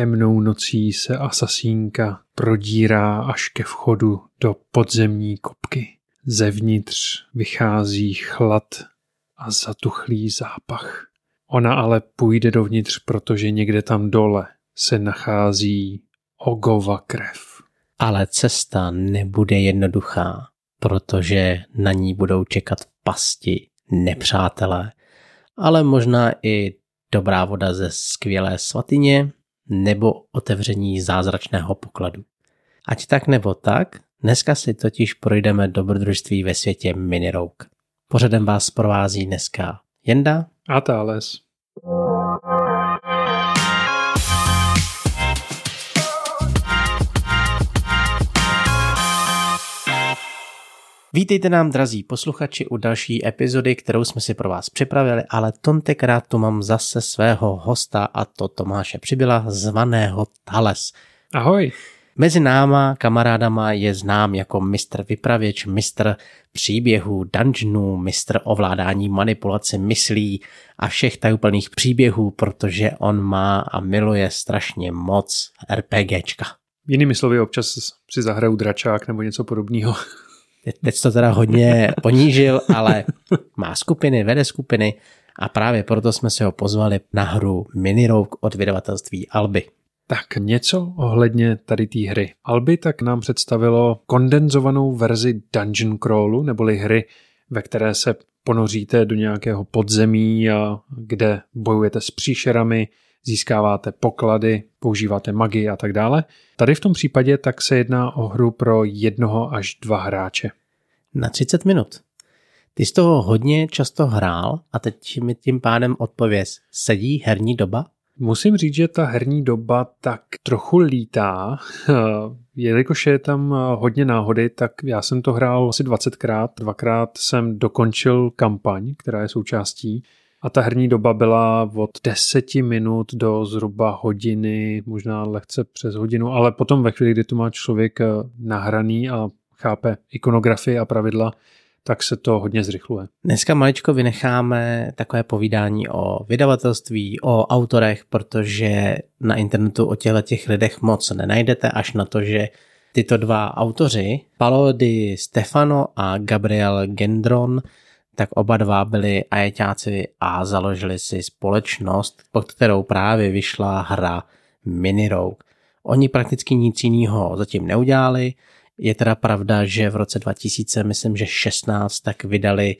temnou nocí se asasínka prodírá až ke vchodu do podzemní kopky. Zevnitř vychází chlad a zatuchlý zápach. Ona ale půjde dovnitř, protože někde tam dole se nachází Ogova krev. Ale cesta nebude jednoduchá, protože na ní budou čekat pasti, nepřátelé, ale možná i dobrá voda ze skvělé svatyně nebo otevření zázračného pokladu. Ať tak nebo tak, dneska si totiž projdeme dobrodružství ve světě Mini Rogue. Pořadem vás provází dneska Jenda a Thales. Vítejte nám, drazí posluchači, u další epizody, kterou jsme si pro vás připravili, ale tentokrát tu mám zase svého hosta, a to Tomáše Přibyla, zvaného Thales. Ahoj. Mezi náma, kamarádama, je znám jako mistr vypravěč, mistr příběhů, dungeonů, mistr ovládání manipulace myslí a všech tajuplných příběhů, protože on má a miluje strašně moc RPGčka. Jinými slovy, občas si zahraju dračák nebo něco podobného. Teď to teda hodně ponížil, ale má skupiny, vede skupiny a právě proto jsme se ho pozvali na hru Mini Rogue od vydavatelství Alby. Tak něco ohledně tady té hry. Alby tak nám představilo kondenzovanou verzi dungeon crawlu, neboli hry, ve které se ponoříte do nějakého podzemí, a kde bojujete s příšerami, získáváte poklady, používáte magii a tak dále. Tady v tom případě tak se jedná o hru pro 1 až 2 hráče. Na 30 minut. Ty jsi toho hodně často hrál a teď mi tím pádem odpověz, sedí herní doba? Musím říct, že ta herní doba tak trochu lítá, jelikož je tam hodně náhody, tak já jsem to hrál asi 20krát, 2krát jsem dokončil kampaň, která je součástí, a ta herní doba byla od 10 minut do zhruba hodiny, možná lehce přes hodinu, ale potom ve chvíli, kdy to má člověk nahraný a chápe ikonografii a pravidla, tak se to hodně zrychluje. Dneska maličko vynecháme takové povídání o vydavatelství, o autorech, protože na internetu o těch lidech moc nenajdete, až na to, že tyto dva autoři, Paolo de Stefano a Gabriel Gendron, tak oba dva byli ajeťáci a založili si společnost, pod kterou právě vyšla hra Mini Rogue. Oni prakticky nic jiného zatím neudělali. Je teda pravda, že v roce 2000, myslím, že 16, tak vydali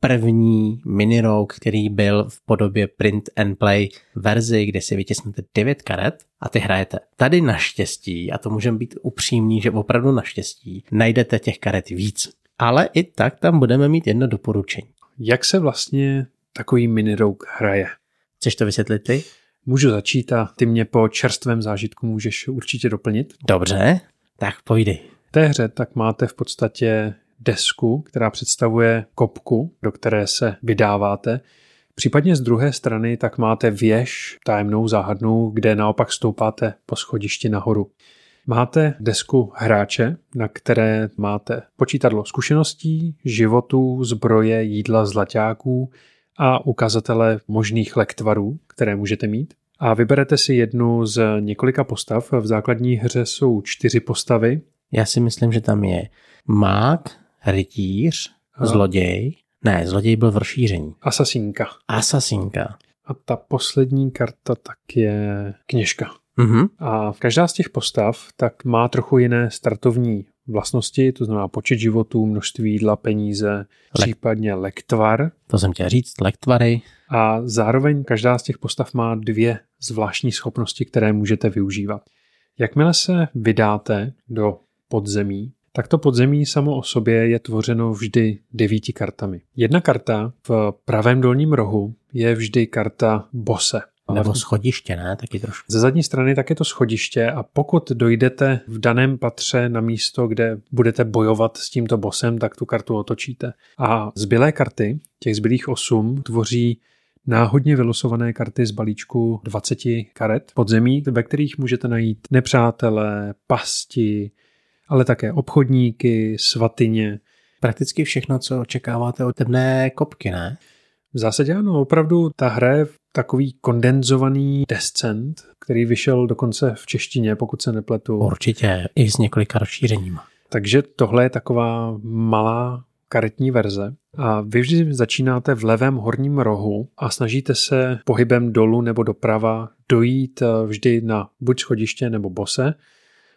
první Mini Rogue, který byl v podobě print and play verzi, kde si vytisknete 9 karet a ty hrajete. Tady naštěstí, a to můžeme být upřímní, že opravdu naštěstí, najdete těch karet víc. Ale i tak tam budeme mít jedno doporučení. Jak se vlastně takový Mini Rogue hraje? Chceš to vysvětlit ty? Můžu začít a ty mě po čerstvém zážitku můžeš určitě doplnit. Dobře, tak pojdej. V té hře tak máte v podstatě desku, která představuje kopku, do které se vydáváte. Případně z druhé strany tak máte věž tajemnou záhadnou, kde naopak stoupáte po schodišti nahoru. Máte desku hráče, na které máte počítadlo zkušeností, životů, zbroje, jídla, zlaťáků a ukazatele možných lektvarů, které můžete mít. A vyberete si jednu z několika postav. V základní hře jsou 4 postavy. Já si myslím, že tam je mák, rytíř, zloděj. Ne, zloděj byl v rozšíření. Asasínka. A ta poslední karta tak je kněžka. Mm-hmm. A každá z těch postav tak má trochu jiné startovní vlastnosti, to znamená počet životů, množství jídla, peníze, případně lektvar. To jsem chtěl říct, lektvary. A zároveň každá z těch postav má 2 zvláštní schopnosti, které můžete využívat. Jakmile se vydáte do podzemí, tak to podzemí samo o sobě je tvořeno vždy 9 kartami. Jedna karta v pravém dolním rohu je vždy karta bosse. Nebo schodiště, ne? Taky trošku. Ze zadní strany tak je to schodiště, a pokud dojdete v daném patře na místo, kde budete bojovat s tímto bossem, tak tu kartu otočíte. A zbylé karty, těch zbylých 8, tvoří náhodně vylosované karty z balíčku 20 karet podzemí, ve kterých můžete najít nepřátelé, pasti, ale také obchodníky, svatyně. Prakticky všechno, co očekáváte od temné kopky, ne? V zásadě ano, opravdu ta hra je takový kondenzovaný Descent, který vyšel dokonce v češtině, pokud se nepletu. Určitě, i s několika rozšířeníma. Takže tohle je taková malá karetní verze a vy vždy začínáte v levém horním rohu a snažíte se pohybem dolů nebo doprava dojít vždy na buď schodiště nebo bose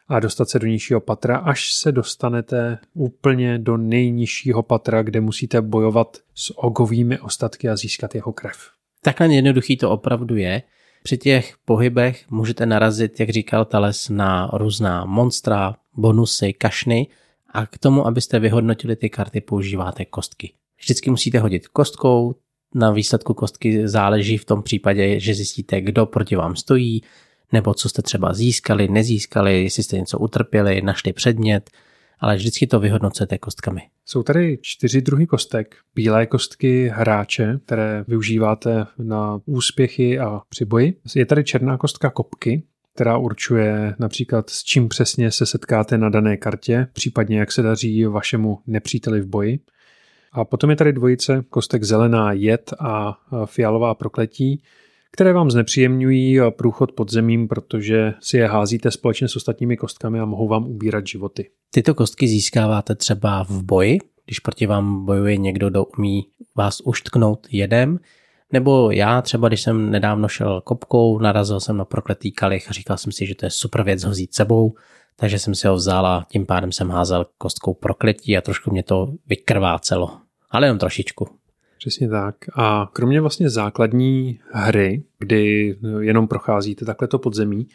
a dostat se do nižšího patra, až se dostanete úplně do nejnižšího patra, kde musíte bojovat s ogovými ostatky a získat jeho krev. Takhle jednoduchý to opravdu je. Při těch pohybech můžete narazit, jak říkal Thales, na různá monstra, bonusy, kašny a k tomu, abyste vyhodnotili ty karty, používáte kostky. Vždycky musíte hodit kostkou, na výsledku kostky záleží v tom případě, že zjistíte, kdo proti vám stojí, nebo co jste třeba získali, nezískali, jestli jste něco utrpěli, našli předmět, ale vždycky to vyhodnocujete kostkami. Jsou tady 4 druhy kostek. Bílé kostky hráče, které využíváte na úspěchy a při boji. Je tady černá kostka kopky, která určuje například, s čím přesně se setkáte na dané kartě, případně jak se daří vašemu nepříteli v boji. A potom je tady dvojice kostek zelená jed a fialová prokletí, které vám znepříjemňují průchod pod zemím, protože si je házíte společně s ostatními kostkami a mohou vám ubírat životy. Tyto kostky získáváte třeba v boji, když proti vám bojuje někdo, kdo umí vás uštknout jedem, nebo já třeba, když jsem nedávno šel kopkou, narazil jsem na prokletý kalich a říkal jsem si, že to je super věc hozít sebou, takže jsem si ho vzal a tím pádem jsem házel kostkou prokletí a trošku mě to vykrvácelo, ale jenom trošičku. Přesně tak. A kromě vlastně základní hry, kdy jenom procházíte takhle podzemí,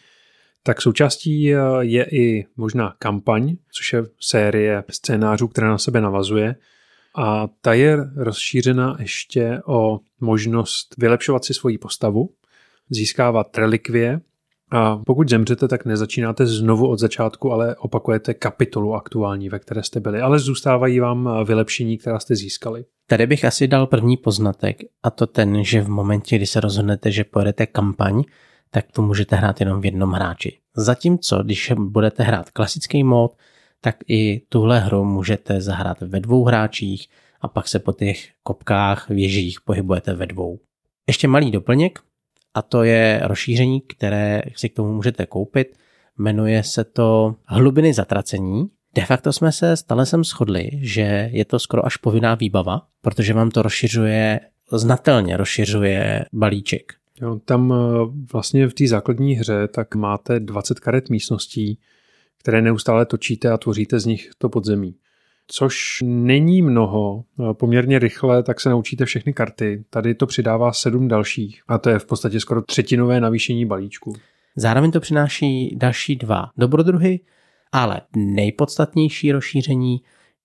tak součástí je i možná kampaň, což je série scénářů, která na sebe navazuje. A ta je rozšířena ještě o možnost vylepšovat si svoji postavu, získávat relikvie a pokud zemřete, tak nezačínáte znovu od začátku, ale opakujete kapitolu aktuální, ve které jste byli, ale zůstávají vám vylepšení, která jste získali. Tady bych asi dal první poznatek a to ten, že v momentě, kdy se rozhodnete, že pojedete kampaň, tak tu můžete hrát jenom v jednom hráči. Zatímco, když budete hrát klasický mód, tak i tuhle hru můžete zahrát ve 2 hráčích a pak se po těch kopkách, věžích pohybujete ve 2. Ještě malý doplněk a to je rozšíření, které si k tomu můžete koupit. Jmenuje se to Hlubiny zatracení. De facto jsme se s Thalesem shodli, že je to skoro až povinná výbava, protože vám to rozšiřuje, znatelně rozšiřuje balíček. Jo, tam vlastně v té základní hře tak máte 20 karet místností, které neustále točíte a tvoříte z nich to podzemí. Což není mnoho, poměrně rychle, tak se naučíte všechny karty. Tady to přidává 7 dalších a to je v podstatě skoro 3tinové navýšení balíčku. Zároveň to přináší další 2 dobrodruhy, ale nejpodstatnější rozšíření,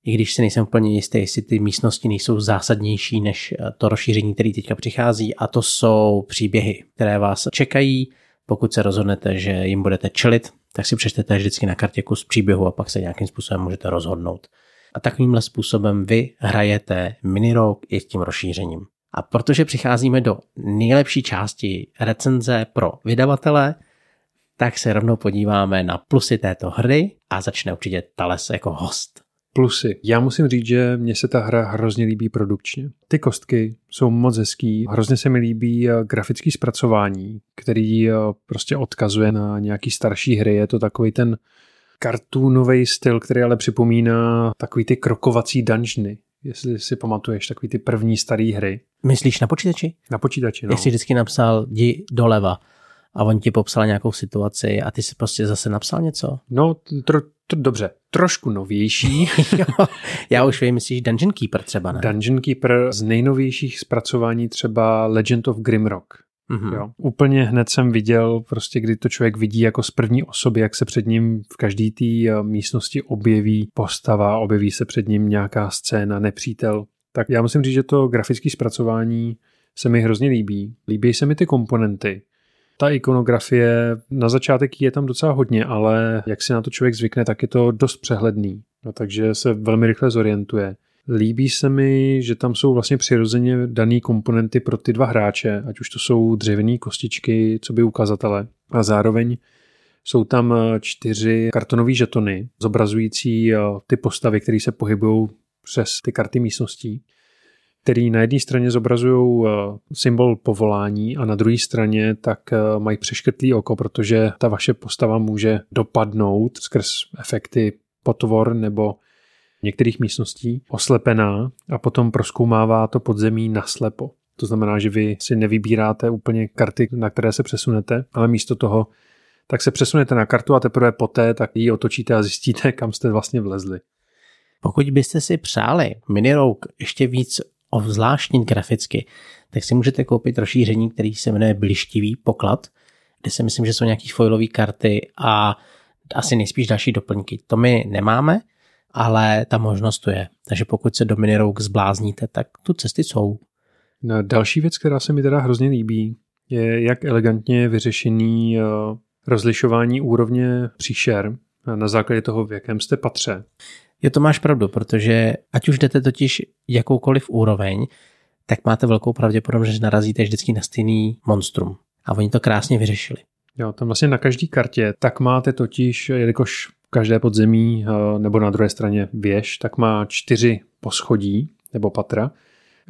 i když si nejsem úplně jistý, jestli ty místnosti nejsou zásadnější než to rozšíření, které teďka přichází, a to jsou příběhy, které vás čekají. Pokud se rozhodnete, že jim budete čelit, tak si přečtete vždycky na kartě kus příběhu a pak se nějakým způsobem můžete rozhodnout. A takovýmhle způsobem vy hrajete Mini Rogue i s tím rozšířením. A protože přicházíme do nejlepší části recenze pro vydavatele, tak se rovnou podíváme na plusy této hry a začne určitě Thales jako host. Plusy. Já musím říct, že mně se ta hra hrozně líbí produkčně. Ty kostky jsou moc hezký, hrozně se mi líbí grafický zpracování, který prostě odkazuje na nějaký starší hry. Je to takový ten kartoonový styl, který ale připomíná takový ty krokovací dungeony, jestli si pamatuješ, takový ty první staré hry. Myslíš na počítači? Na počítači, no. Jak jsi vždycky napsal, jdi doleva a on ti popsal nějakou situaci a ty si prostě zase napsal něco? No, dobře, trošku novější. Já už vím, myslíš Dungeon Keeper třeba, ne? Dungeon Keeper z nejnovějších zpracování třeba Legend of Grimrock. Mm-hmm. Jo, úplně hned jsem viděl, prostě kdy to člověk vidí jako z první osoby, jak se před ním v každé té místnosti objeví postava, objeví se před ním nějaká scéna, nepřítel. Tak já musím říct, že to grafické zpracování se mi hrozně líbí. Líbí se mi ty komponenty. Ta ikonografie, na začátek je tam docela hodně, ale jak si na to člověk zvykne, tak je to dost přehledný, no, takže se velmi rychle zorientuje. Líbí se mi, že tam jsou vlastně přirozeně dané komponenty pro ty 2 hráče, ať už to jsou dřevěné kostičky, coby ukazatele. A zároveň jsou tam 4 kartonové žetony, zobrazující ty postavy, které se pohybují přes ty karty místností. který na jedné straně zobrazují symbol povolání a na druhé straně tak mají přeškrtlý oko, protože ta vaše postava může dopadnout skrz efekty potvor nebo některých místností oslepená a potom prozkoumává to podzemí naslepo. To znamená, že vy si nevybíráte úplně karty, na které se přesunete, ale místo toho tak se přesunete na kartu a teprve poté tak ji otočíte a zjistíte, kam jste vlastně vlezli. Pokud byste si přáli Mini Rogue ještě víc ovzvláštnit graficky, tak si můžete koupit rozšíření, který se jmenuje Blištivý poklad, kde si myslím, že jsou nějaký foilové karty a asi nejspíš další doplňky. To my nemáme, ale ta možnost tu je. Takže pokud se do Mini Rogue zblázníte, tak tu cesty jsou. No, další věc, která se mi teda hrozně líbí, je jak elegantně vyřešený rozlišování úrovně příšer na základě toho, v jakém jste patře. Jo, to máš pravdu, protože ať už jdete totiž jakoukoliv úroveň, tak máte velkou pravděpodobnost, že narazíte vždycky na stejný monstrum. A oni to krásně vyřešili. Jo, tam vlastně na každé kartě, tak máte totiž, jelikož každé podzemí nebo na druhé straně věž, tak má 4 poschodí nebo patra.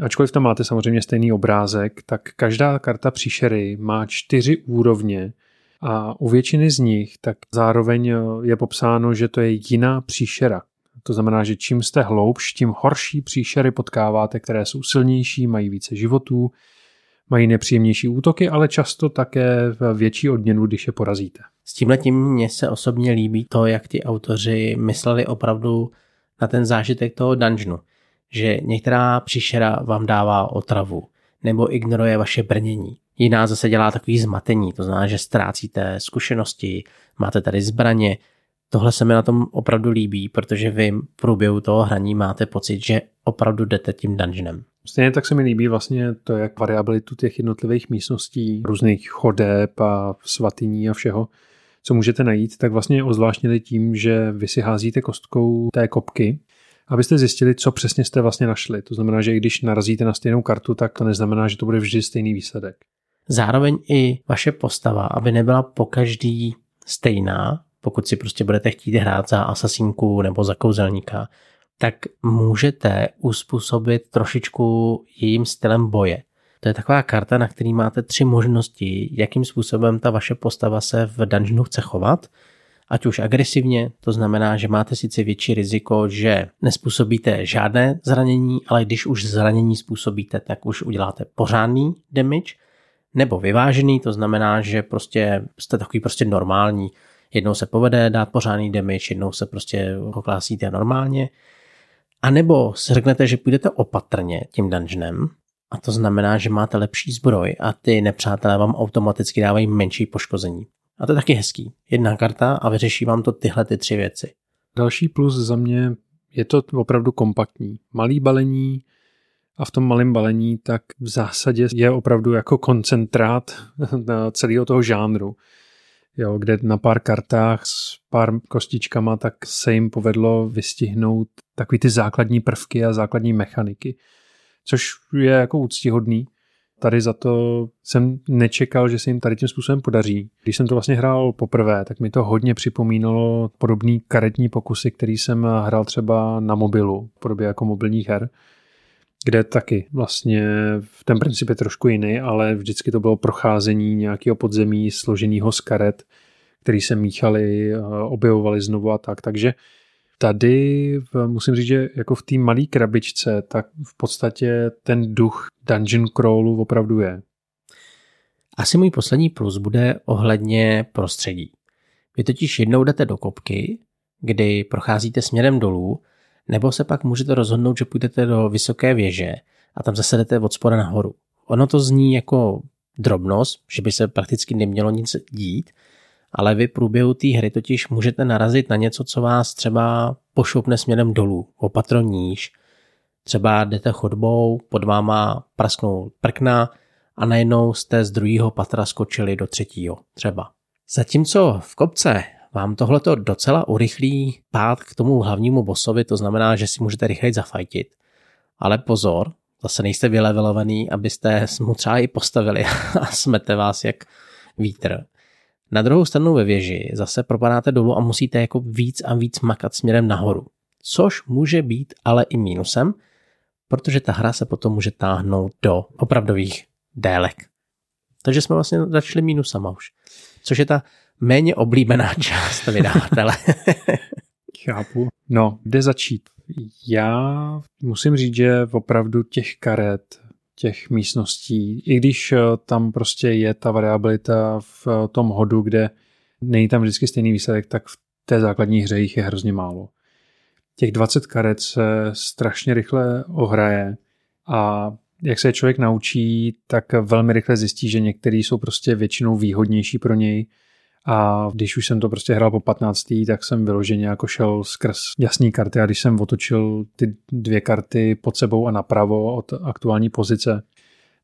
Ačkoliv tam máte samozřejmě stejný obrázek, tak každá karta příšery má 4 úrovně a u většiny z nich tak zároveň je popsáno, že to je jiná příšera. To znamená, že čím jste hloubš, tím horší příšery potkáváte, které jsou silnější, mají více životů, mají nepříjemnější útoky, ale často také větší odměnu, když je porazíte. S tímhletím mně se osobně líbí to, jak ti autoři mysleli opravdu na ten zážitek toho dungeonu. Že některá příšera vám dává otravu nebo ignoruje vaše brnění. Jiná zase dělá takový zmatení, to znamená, že ztrácíte zkušenosti, máte tady zbraně. Tohle se mi na tom opravdu líbí, protože vy v průběhu toho hraní máte pocit, že opravdu jdete tím dungeonem. Stejně tak se mi líbí vlastně to, jak variabilitu těch jednotlivých místností, různých chodeb a svatyní a všeho, co můžete najít, tak vlastně ozvláštnili tím, že vy si házíte kostkou té kopky, abyste zjistili, co přesně jste vlastně našli. To znamená, že i když narazíte na stejnou kartu, tak to neznamená, že to bude vždy stejný výsledek. Zároveň i vaše postava, aby nebyla pokaždý stejná, pokud si prostě budete chtít hrát za asasínku nebo za kouzelníka, tak můžete uspůsobit trošičku jejím stylem boje. To je taková karta, na který máte 3 možnosti, jakým způsobem ta vaše postava se v dungeonu chce chovat. Ať už agresivně, to znamená, že máte sice větší riziko, že nespůsobíte žádné zranění, ale když už zranění způsobíte, tak už uděláte pořádný damage, nebo vyvážený, to znamená, že prostě jste takový prostě normální. Jednou se povede dát pořádný damage, jednou se prostě oklásíte normálně. A nebo si řeknete, že půjdete opatrně tím dungeonem, a to znamená, že máte lepší zbroj a ty nepřátelé vám automaticky dávají menší poškození. A to je taky hezký. Jedna karta a vyřeší vám to tyhle ty 3 věci. Další plus za mě je to opravdu kompaktní. Malý balení a v tom malém balení tak v zásadě je opravdu jako koncentrát celého toho žánru. Jo, kde na pár kartách s pár kostičkama tak se jim povedlo vystihnout takový ty základní prvky a základní mechaniky. Což je jako úctihodný. Tady za to jsem nečekal, že se jim tady tím způsobem podaří. Když jsem to vlastně hrál poprvé, tak mi to hodně připomínalo podobné karetní pokusy, které jsem hrál třeba na mobilu, podobně jako mobilních her, kde taky vlastně ten princip je trošku jiný, ale vždycky to bylo procházení nějakého podzemí složeného z karet, který se míchaly, objevovaly znovu a tak. Takže tady musím říct, že jako v té malé krabičce, tak v podstatě ten duch dungeon crawlu opravdu je. Asi můj poslední plus bude ohledně prostředí. Vy totiž jednou jdete do kopky, kdy procházíte směrem dolů, nebo se pak můžete rozhodnout, že půjdete do vysoké věže a tam zase jdete od spoda nahoru. Ono to zní jako drobnost, že by se prakticky nemělo nic dít, ale vy v průběhu té hry totiž můžete narazit na něco, co vás třeba pošoupne směrem dolů, opatro níž. Třeba jdete chodbou, pod váma prasknou prkna a najednou jste z druhého patra skočili do 3. třeba. Zatímco v kopce vám tohleto docela urychlí pád k tomu hlavnímu bossovi, to znamená, že si můžete rychleji zafajtit. Ale pozor, zase nejste vylevelovaný, abyste mu třeba i postavili a smete vás jak vítr. Na druhou stranu ve věži zase propadáte dolů a musíte jako víc a víc makat směrem nahoru, což může být ale i mínusem, protože ta hra se potom může táhnout do opravdových délek. Takže jsme vlastně začali mínusama už, což je ta méně oblíbená část vydavatele. Chápu. No, kde začít? Já musím říct, že opravdu těch karet, těch místností, i když tam prostě je ta variabilita v tom hodu, kde není tam vždycky stejný výsledek, tak v té základní hře jich je hrozně málo. Těch 20 karet se strašně rychle ohraje a jak se člověk naučí, tak velmi rychle zjistí, že některý jsou prostě většinou výhodnější pro něj. A když už jsem to prostě hrál po 15. tak jsem vyloženě jako šel skrz jasné karty a když jsem otočil ty dvě karty pod sebou a napravo od aktuální pozice,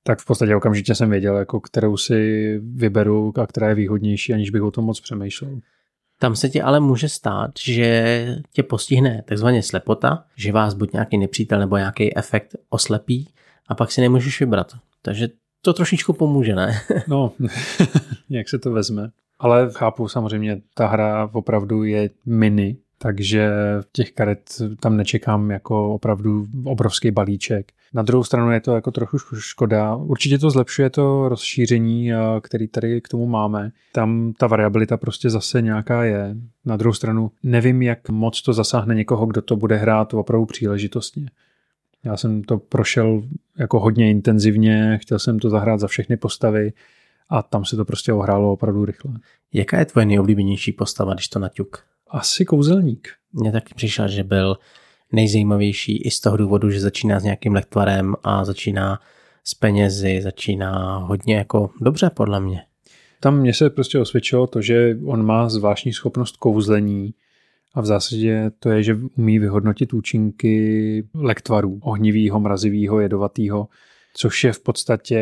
tak v podstatě okamžitě jsem věděl, jako kterou si vyberu a která je výhodnější, aniž bych o tom moc přemýšlel. Tam se ti ale může stát, že tě postihne takzvaně slepota, že vás buď nějaký nepřítel nebo nějaký efekt oslepí a pak si nemůžeš vybrat. Takže to trošičku pomůže, ne? No, jak se to vezme. Ale chápu, samozřejmě ta hra opravdu je mini, takže těch karet tam nečekám jako opravdu obrovský balíček. Na druhou stranu je to jako trochu škoda. Určitě to zlepšuje to rozšíření, který tady k tomu máme. Tam ta variabilita prostě zase nějaká je. Na druhou stranu nevím, jak moc to zasáhne někoho, kdo to bude hrát opravdu příležitostně. Já jsem to prošel jako hodně intenzivně, chtěl jsem to zahrát za všechny postavy, a tam se to prostě ohrálo opravdu rychle. Jaká je tvoje nejoblíbenější postava, když to naťuk? Asi kouzelník. Mně taky přišel, že byl nejzajímavější i z toho důvodu, že začíná s nějakým lektvarem a začíná s penězi, začíná hodně jako dobře podle mě. Tam mně se prostě osvědčilo to, že on má zvláštní schopnost kouzlení a v zásadě to je, že umí vyhodnotit účinky lektvarů. Ohnivýho, mrazivýho, jedovatýho, což je v podstatě...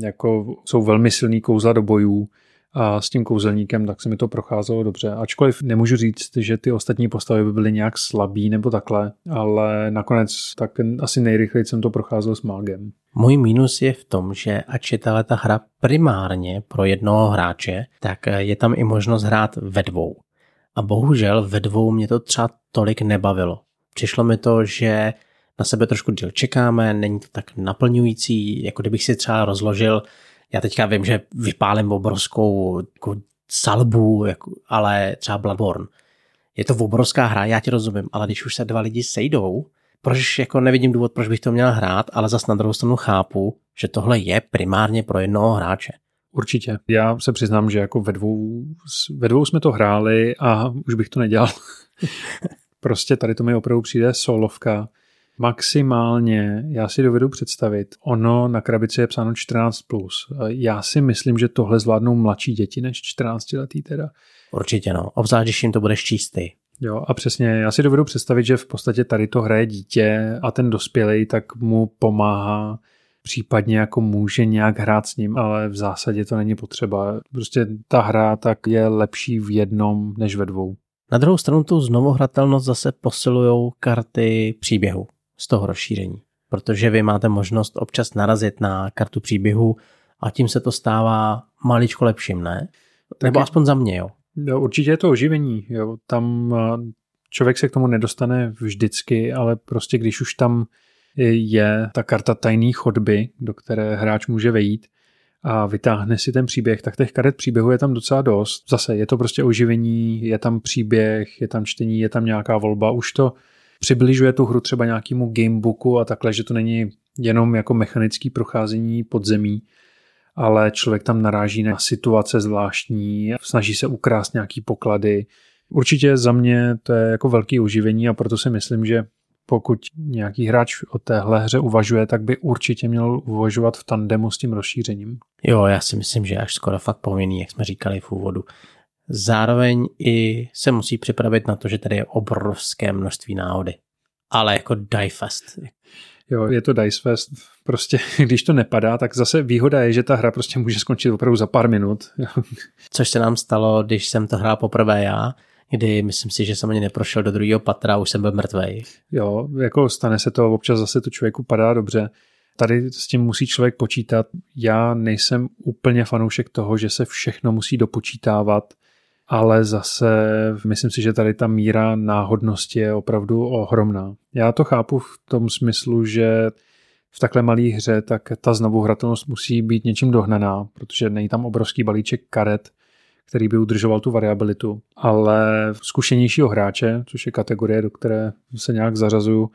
jako jsou velmi silný kouzla do bojů a s tím kouzelníkem tak se mi to procházelo dobře. Ačkoliv nemůžu říct, že ty ostatní postavy by byly nějak slabý nebo takhle, ale nakonec tak asi nejrychleji jsem to procházel s mágem. Můj mínus je v tom, že ač je ta hra primárně pro jednoho hráče, tak je tam i možnost hrát ve dvou. A bohužel ve dvou mě to třeba tolik nebavilo. Přišlo mi to, že na sebe trošku díl čekáme, není to tak naplňující, jako kdybych si třeba rozložil, já teďka vím, že vypálím obrovskou jako salbu, jako, ale třeba Bloodborne. Je to obrovská hra, já ti rozumím, ale když už se dva lidi sejdou, proč jako nevidím důvod, proč bych to měl hrát, ale zas na druhou stranu chápu, že tohle je primárně pro jednoho hráče. Určitě. Já se přiznám, že jako ve dvou jsme to hráli a už bych to nedělal. Prostě tady to mi opravdu přijde solovka. Maximálně, já si dovedu představit, ono na krabici je psáno 14+. Já si myslím, že tohle zvládnou mladší děti než 14letý teda. Určitě no, obzvlášť, když jim to budeš číst ty. Jo a přesně, já si dovedu představit, že v podstatě tady to hraje dítě a ten dospělej tak mu pomáhá, případně jako může nějak hrát s ním, ale v zásadě to není potřeba. Prostě ta hra tak je lepší v jednom než ve dvou. Na druhou stranu tu znovuhratelnost zase posilujou karty příběhu z toho rozšíření, protože vy máte možnost občas narazit na kartu příběhu a tím se to stává maličko lepším, ne? Nebo aspoň za mě, jo? Jo, určitě je to oživení, jo. Tam člověk se k tomu nedostane vždycky, ale prostě když už tam je ta karta tajné chodby, do které hráč může vejít a vytáhne si ten příběh, tak těch karet příběhu je tam docela dost. Zase je to prostě oživení, je tam příběh, je tam čtení, je tam nějaká volba, už to přibližuje tu hru třeba nějakému gamebooku a takhle, že to není jenom jako mechanické procházení podzemí, ale člověk tam naráží na situace zvláštní, snaží se ukrást nějaký poklady. Určitě za mě to je jako velký oživení a proto si myslím, že pokud nějaký hráč o téhle hře uvažuje, tak by určitě měl uvažovat v tandemu s tím rozšířením. Jo, já si myslím, že až skoro fakt povinný, jak jsme říkali v úvodu. Zároveň i se musí připravit na to, že tady je obrovské množství náhody. Ale jako dice fest. Jo, je to dice fest. Prostě, když to nepadá, tak zase výhoda je, že ta hra prostě může skončit opravdu za pár minut. Což se nám stalo, když jsem to hrál poprvé já, kdy myslím si, že jsem ani neprošel do druhého patra, už jsem byl mrtvej. Jo, jako stane se to, občas zase to člověku padá dobře. Tady s tím musí člověk počítat. Já nejsem úplně fanoušek toho, že se všechno musí dopočítávat ale zase myslím si, že tady ta míra náhodnosti je opravdu ohromná. Já to chápu v tom smyslu, že v takhle malé hře tak ta znovuhratelnost musí být něčím dohnaná, protože není tam obrovský balíček karet, který by udržoval tu variabilitu, ale zkušenějšího hráče, což je kategorie, do které se nějak zařazuju,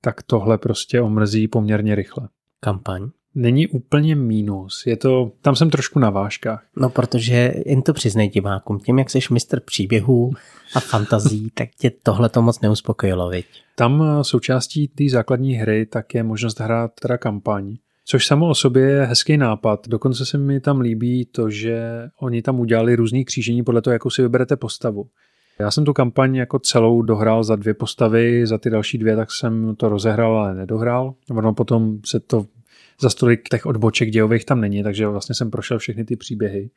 tak tohle prostě omrzí poměrně rychle. Kampaň? Není úplně mínus, je to, tam jsem trošku na vážkách. No protože jen to přiznej divákům, tím jak jsi mistr příběhů a fantazí, tak tě tohle to moc neuspokojilo, viď? Tam součástí té základní hry tak je možnost hrát teda kampaň, což samo o sobě je hezký nápad. Dokonce se mi tam líbí to, že oni tam udělali různý křížení podle toho, jakou si vyberete postavu. Já jsem tu kampaň jako celou dohrál za 2 postavy, za ty další 2 tak jsem to rozehrál, ale nedohrál. Ono potom se to za stolik těch odboček dějových tam není, takže vlastně jsem prošel všechny ty příběhy.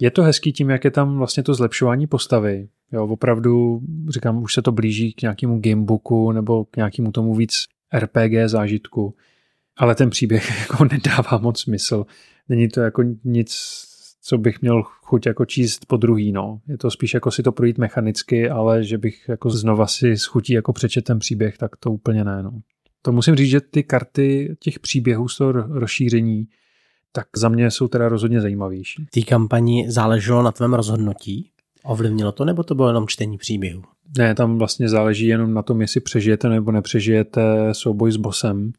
Je to hezký tím, jak je tam vlastně to zlepšování postavy. Jo, opravdu, říkám, už se to blíží k nějakému gamebooku nebo k nějakému tomu víc RPG zážitku. Ale ten příběh jako nedává moc smysl. Není to jako nic, co bych měl chuť jako číst po druhý. No. Je to spíš jako si to projít mechanicky, ale že bych jako znova si schutí jako přečet ten příběh, tak to úplně ne. No. To musím říct, že ty karty těch příběhů z toho rozšíření, tak za mě jsou teda rozhodně zajímavější. Tý kampani záleželo na tvém rozhodnutí? Ovlivnilo to, nebo to bylo jenom čtení příběhu? Ne, tam vlastně záleží jenom na tom, jestli přežijete nebo nepřežijete souboj s bossem,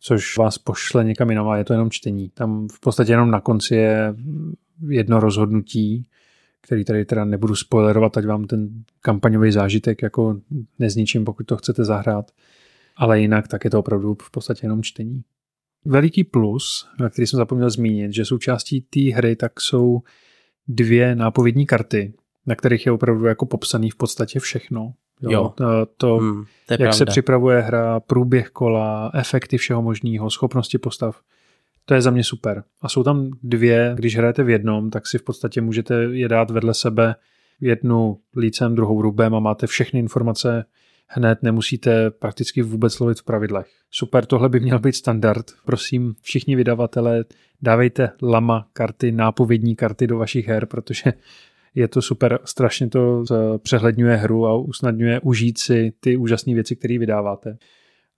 což vás pošle někam jinam a je to jenom čtení. Tam v podstatě jenom na konci je jedno rozhodnutí, který tady teda nebudu spoilerovat, ať vám ten kampaňový zážitek jako nezničím, pokud to chcete zahrát. Ale jinak tak je to opravdu v podstatě jenom čtení. Veliký plus, na který jsem zapomněl zmínit, že součástí té hry tak jsou 2 nápovědní karty, na kterých je opravdu jako popsaný v podstatě všechno. Jo. To je jak pravda. Se připravuje hra, průběh kola, efekty všeho možného, schopnosti postav. To je za mě super. A jsou tam 2, když hrajete v jednom, tak si v podstatě můžete je dát vedle sebe, jednu lícem, druhou rubem a máte všechny informace hned, nemusíte prakticky vůbec lovit v pravidlech. Super, tohle by měl být standard. Prosím, všichni vydavatelé, dávejte lama karty, nápovědní karty do vašich her, protože je to super, strašně to přehledňuje hru a usnadňuje užít si ty úžasné věci, které vydáváte.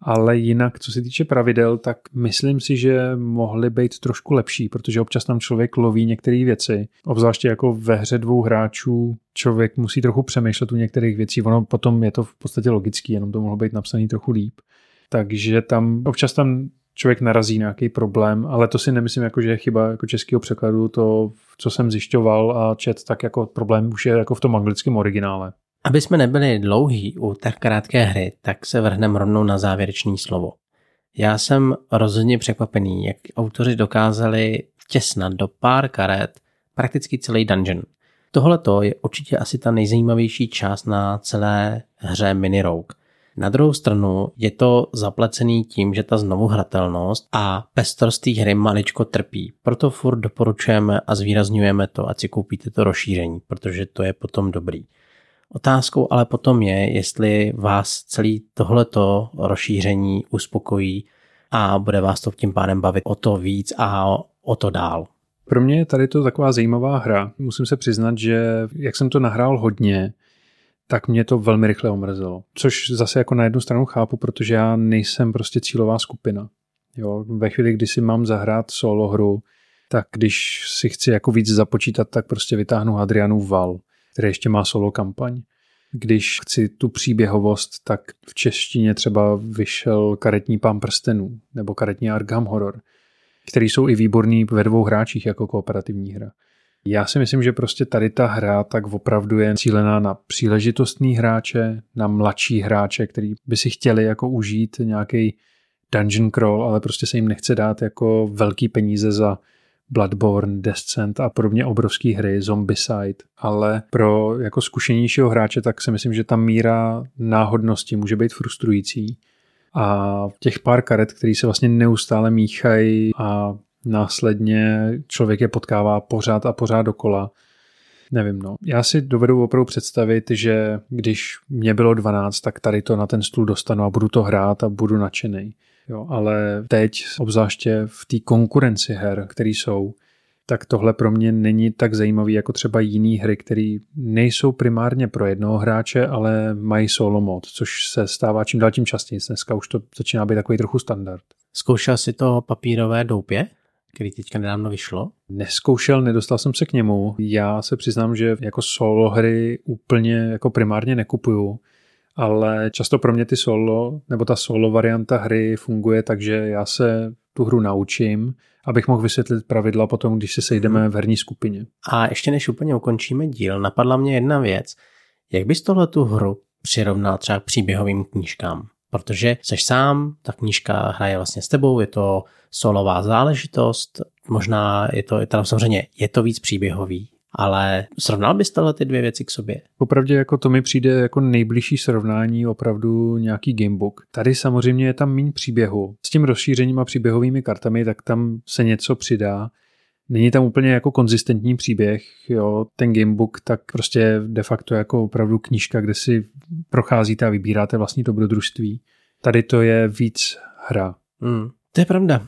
Ale jinak, co se týče pravidel, tak myslím si, že mohly být trošku lepší, protože občas tam člověk loví některé věci. Obzvláště jako ve hře 2 hráčů člověk musí trochu přemýšlet u některých věcí. Ono potom je to v podstatě logický, jenom to mohlo být napsaný trochu líp. Takže tam občas tam člověk narazí na nějaký problém, ale to si nemyslím, jako, že je chyba jako českého překladu. To, co jsem zjišťoval a čet, tak jako problém už je jako v tom anglickém originále. Aby jsme nebyli dlouhý u tak krátké hry, tak se vrhneme rovnou na závěrečné slovo. Já jsem rozhodně překvapený, jak autoři dokázali vtěsnat do pár karet prakticky celý dungeon. Tohleto je určitě asi ta nejzajímavější část na celé hře Mini Rogue. Na druhou stranu je to zaplacený tím, že ta znovuhratelnost a pestrost té hry maličko trpí. Proto furt doporučujeme a zvýrazňujeme to, ať si koupíte to rozšíření, protože to je potom dobrý. Otázkou ale potom je, jestli vás celý tohleto rozšíření uspokojí a bude vás to tím pádem bavit o to víc a o to dál. Pro mě je tady to taková zajímavá hra. Musím se přiznat, že jak jsem to nahrál hodně, tak mě to velmi rychle omrzelo. Což zase jako na jednu stranu chápu, protože já nejsem prostě cílová skupina. Jo, ve chvíli, kdy si mám zahrát solo hru, tak když si chci jako víc započítat, tak prostě vytáhnu Hadrianův val, který ještě má solo kampaň. Když chci tu příběhovost, tak v češtině třeba vyšel karetní Pán prstenů nebo karetní Arkham Horror, který jsou i výborný ve 2 hráčích jako kooperativní hra. Já si myslím, že prostě tady ta hra tak opravdu je cílená na příležitostní hráče, na mladší hráče, který by si chtěli jako užít nějaký dungeon crawl, ale prostě se jim nechce dát jako velký peníze za Bloodborne, Descent a podobně obrovský hry, Zombicide, ale pro jako zkušenějšího hráče tak si myslím, že ta míra náhodnosti může být frustrující a těch pár karet, které se vlastně neustále míchají a následně člověk je potkává pořád a pořád dokola. Nevím, no. Já si dovedu opravdu představit, že když mě bylo 12, tak tady to na ten stůl dostanu a budu to hrát a budu nadšený. Jo, ale teď, obzvláště v té konkurenci her, které jsou, tak tohle pro mě není tak zajímavý jako třeba jiné hry, které nejsou primárně pro jednoho hráče, ale mají solo mod, což se stává čím dál tím častěji. Dneska už to začíná být takový trochu standard. Zkoušel jsi to papírové doupě, který teďka nedávno vyšlo? Neskoušel, nedostal jsem se k němu. Já se přiznám, že jako solo hry úplně jako primárně nekupuju, ale často pro mě ty solo, nebo ta solo varianta hry funguje tak, že já se tu hru naučím, abych mohl vysvětlit pravidla potom, když se sejdeme v herní skupině. A ještě než úplně ukončíme díl, napadla mě jedna věc. Jak bys tohletu hru přirovnal třeba k příběhovým knížkám? Protože seš sám, ta knížka hraje vlastně s tebou, je to solová záležitost, možná je to, tam samozřejmě je to víc příběhový, ale srovnal bys tohle ty dvě věci k sobě? Popravdě jako to mi přijde jako nejbližší srovnání opravdu nějaký gamebook. Tady samozřejmě je tam méně příběhu. S tím rozšířením a příběhovými kartami, tak tam se něco přidá. Není tam úplně jako konzistentní příběh, jo, ten gamebook, tak prostě de facto jako opravdu knížka, kde si procházíte a vybíráte vlastní dobrodružství. Tady to je víc hra. To je pravda.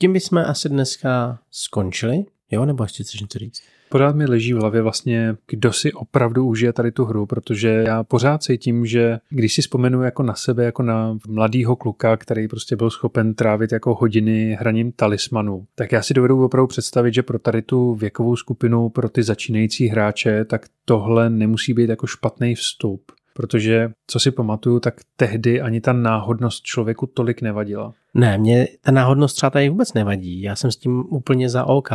Tím bychom asi dneska skončili, jo, nebo ještě chceš něco říct? Pořád mi leží v hlavě vlastně, kdo si opravdu užije tady tu hru, protože já pořád cítím, že když si vzpomenu jako na sebe, jako na mladýho kluka, který prostě byl schopen trávit jako hodiny hraním talismanů, tak já si dovedu opravdu představit, že pro tady tu věkovou skupinu, pro ty začínající hráče, tak tohle nemusí být jako špatný vstup, protože co si pamatuju, tak tehdy ani ta náhodnost člověku tolik nevadila. Ne, mě ta náhodnost třeba tady vůbec nevadí, já jsem s tím úplně za OK,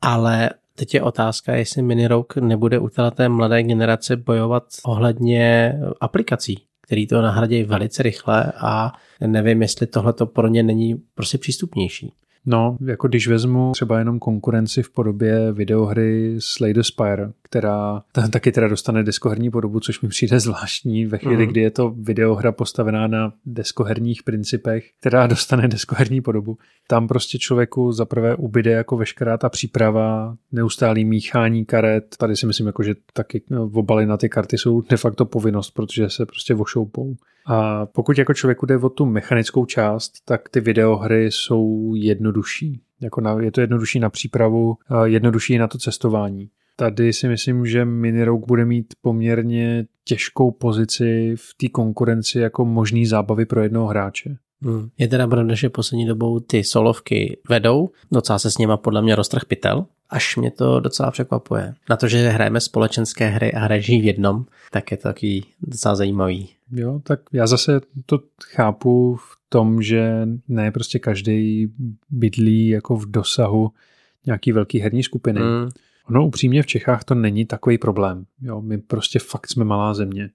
ale teď je otázka, jestli Mini Rogue nebude u té mladé generace bojovat ohledně aplikací, které to nahradí velice rychle a nevím, jestli tohleto pro ně není prostě přístupnější. No, jako když vezmu třeba jenom konkurenci v podobě videohry Slay the Spire, která taky teda dostane deskoherní podobu, což mi přijde zvláštní ve chvíli, kdy je to videohra postavená na deskoherních principech, která dostane deskoherní podobu. Tam prostě člověku zaprvé ubyde jako veškerá ta příprava, neustálý míchání karet. Tady si myslím, jako, že taky obaly na ty karty jsou de facto povinnost, protože se prostě vošoupou. A pokud jako člověku jde o tu mechanickou část, tak ty videohry jsou jednodušší. Jako je to jednodušší na přípravu, jednodušší na to cestování. Tady si myslím, že Mini Rogue bude mít poměrně těžkou pozici v té konkurenci jako možný zábavy pro jednoho hráče. Je teda pravda, že poslední dobou ty solovky vedou, docela se s nima podle mě roztrh pytel, až mě to docela překvapuje. Na to, že hrajeme společenské hry a hrají v jednom, tak je to taky docela zajímavý. Jo, tak já zase to chápu v tom, že ne prostě každý bydlí jako v dosahu nějaký velký herní skupiny. Ono upřímně v Čechách to není takový problém. Jo, my prostě fakt jsme malá země.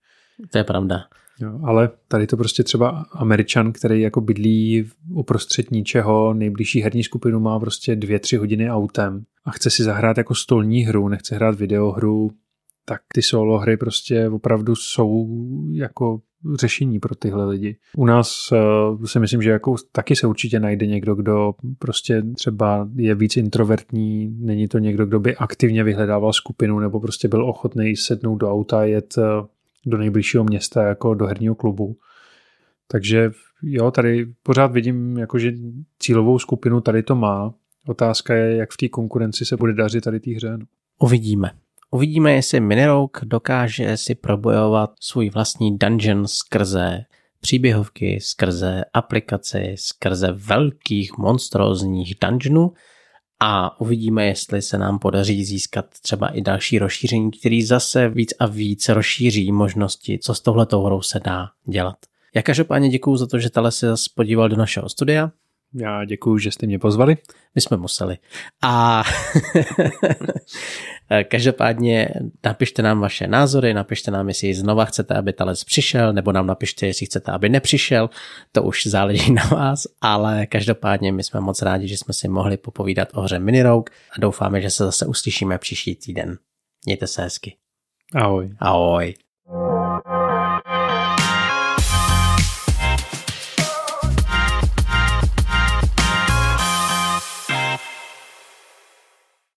To je pravda. Jo, ale tady to prostě třeba Američan, který jako bydlí uprostřed ničeho, nejbližší herní skupinu má prostě 2-3 hodiny autem a chce si zahrát jako stolní hru, nechce hrát videohru, tak ty solo hry prostě opravdu jsou jako řešení pro tyhle lidi. U nás si myslím, že jako taky se určitě najde někdo, kdo prostě třeba je víc introvertní, není to někdo, kdo by aktivně vyhledával skupinu nebo prostě byl ochotný sednout do auta, jet do nejbližšího města jako do herního klubu. Takže jo, tady pořád vidím, jako, že cílovou skupinu tady to má. Otázka je, jak v té konkurenci se bude dařit tady té hře. No. Uvidíme. Uvidíme, jestli Mini Rogue dokáže si probojovat svůj vlastní dungeon skrze příběhovky, skrze aplikaci, skrze velkých monstrózních dungeonů a uvidíme, jestli se nám podaří získat třeba i další rozšíření, který zase víc a víc rozšíří možnosti, co s touhletou hrou se dá dělat. Já každopádně děkuju za to, že Thales se zase podíval do našeho studia. Já děkuju, že jste mě pozvali. My jsme museli. A každopádně napište nám vaše názory, napište nám, jestli znova chcete, aby Thales přišel, nebo nám napište, jestli chcete, aby nepřišel. To už záleží na vás, ale každopádně my jsme moc rádi, že jsme si mohli popovídat o hře Mini Rogue a doufáme, že se zase uslyšíme příští týden. Mějte se hezky. Ahoj. Ahoj.